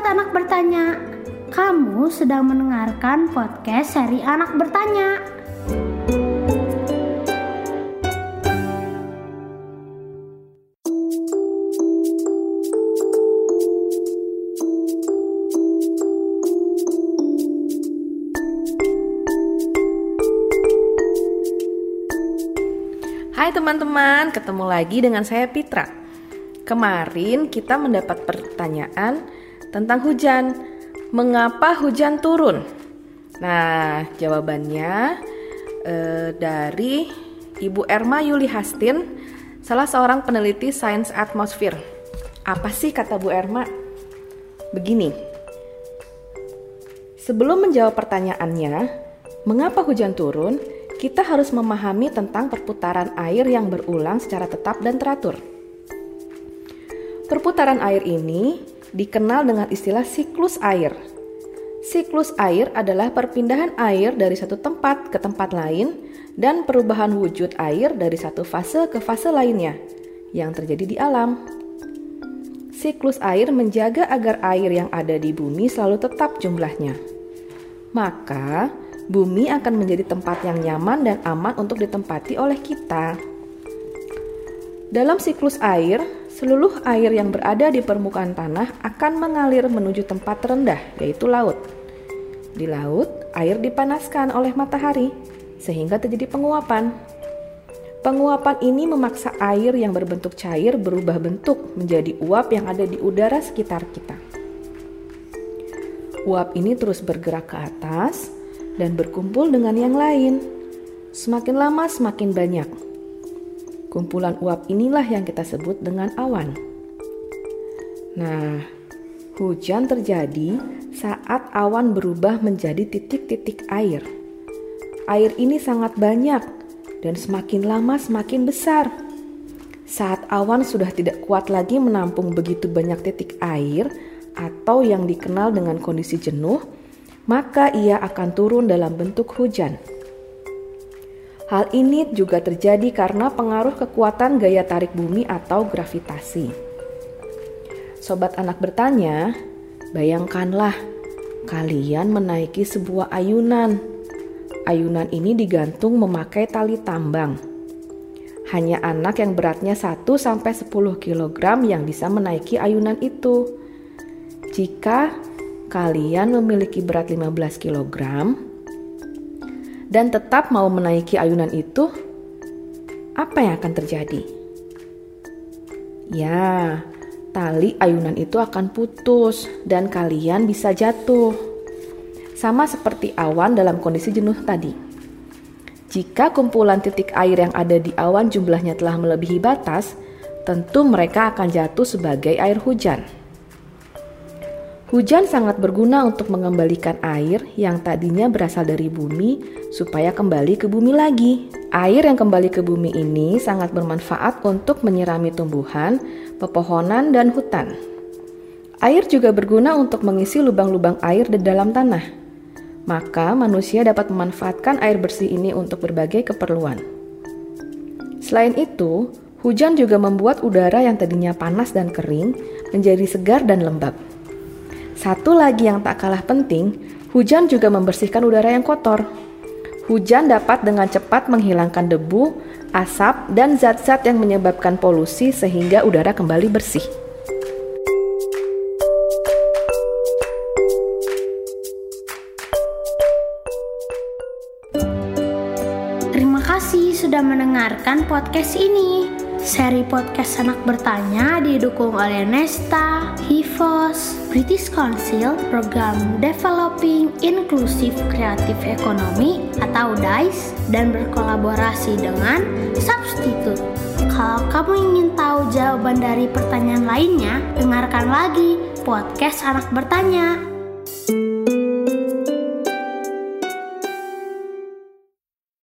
Sahabat Anak Bertanya, kamu sedang mendengarkan podcast seri Anak Bertanya. Hai teman-teman, ketemu lagi dengan saya Pitra. Kemarin kita mendapat pertanyaan tentang hujan. Mengapa hujan turun? Nah, jawabannya dari Ibu Erma Yuli Hastin, salah seorang peneliti sains atmosfer. Apa sih kata Bu Erma? Begini, sebelum menjawab pertanyaannya, mengapa hujan turun? Kita harus memahami tentang perputaran air yang berulang secara tetap dan teratur. Perputaran air ini dikenal dengan istilah siklus air. Siklus air adalah perpindahan air dari satu tempat ke tempat lain dan perubahan wujud air dari satu fase ke fase lainnya yang terjadi di alam. Siklus air menjaga agar air yang ada di bumi selalu tetap jumlahnya. Maka, bumi akan menjadi tempat yang nyaman dan aman untuk ditempati oleh kita. Dalam siklus air, seluruh air yang berada di permukaan tanah akan mengalir menuju tempat terendah, yaitu laut. Di laut, air dipanaskan oleh matahari, sehingga terjadi penguapan. Penguapan ini memaksa air yang berbentuk cair berubah bentuk menjadi uap yang ada di udara sekitar kita. Uap ini terus bergerak ke atas dan berkumpul dengan yang lain. Semakin lama semakin banyak. Kumpulan uap inilah yang kita sebut dengan awan. Nah, hujan terjadi saat awan berubah menjadi titik-titik air. Air ini sangat banyak dan semakin lama semakin besar. Saat awan sudah tidak kuat lagi menampung begitu banyak titik air atau yang dikenal dengan kondisi jenuh, maka ia akan turun dalam bentuk hujan. Hal ini juga terjadi karena pengaruh kekuatan gaya tarik bumi atau gravitasi. Sobat Anak Bertanya, bayangkanlah kalian menaiki sebuah ayunan. Ayunan ini digantung memakai tali tambang. Hanya anak yang beratnya 1-10 kg yang bisa menaiki ayunan itu. Jika kalian memiliki berat 15 kg dan tetap mau menaiki ayunan itu, apa yang akan terjadi? Ya, tali ayunan itu akan putus dan kalian bisa jatuh. Sama seperti awan dalam kondisi jenuh tadi. Jika kumpulan titik air yang ada di awan jumlahnya telah melebihi batas, tentu mereka akan jatuh sebagai air hujan. Hujan sangat berguna untuk mengembalikan air yang tadinya berasal dari bumi supaya kembali ke bumi lagi. Air yang kembali ke bumi ini sangat bermanfaat untuk menyirami tumbuhan, pepohonan, dan hutan. Air juga berguna untuk mengisi lubang-lubang air di dalam tanah. Maka manusia dapat memanfaatkan air bersih ini untuk berbagai keperluan. Selain itu, hujan juga membuat udara yang tadinya panas dan kering menjadi segar dan lembab. Satu lagi yang tak kalah penting, hujan juga membersihkan udara yang kotor. Hujan dapat dengan cepat menghilangkan debu, asap, dan zat-zat yang menyebabkan polusi sehingga udara kembali bersih. Terima kasih sudah mendengarkan podcast ini. Seri podcast Anak Bertanya didukung oleh Nesta, Hivos, British Council, Program Developing Inclusive Creative Economy atau DICE, dan berkolaborasi dengan Substitute. Kalau kamu ingin tahu jawaban dari pertanyaan lainnya, dengarkan lagi podcast Anak Bertanya.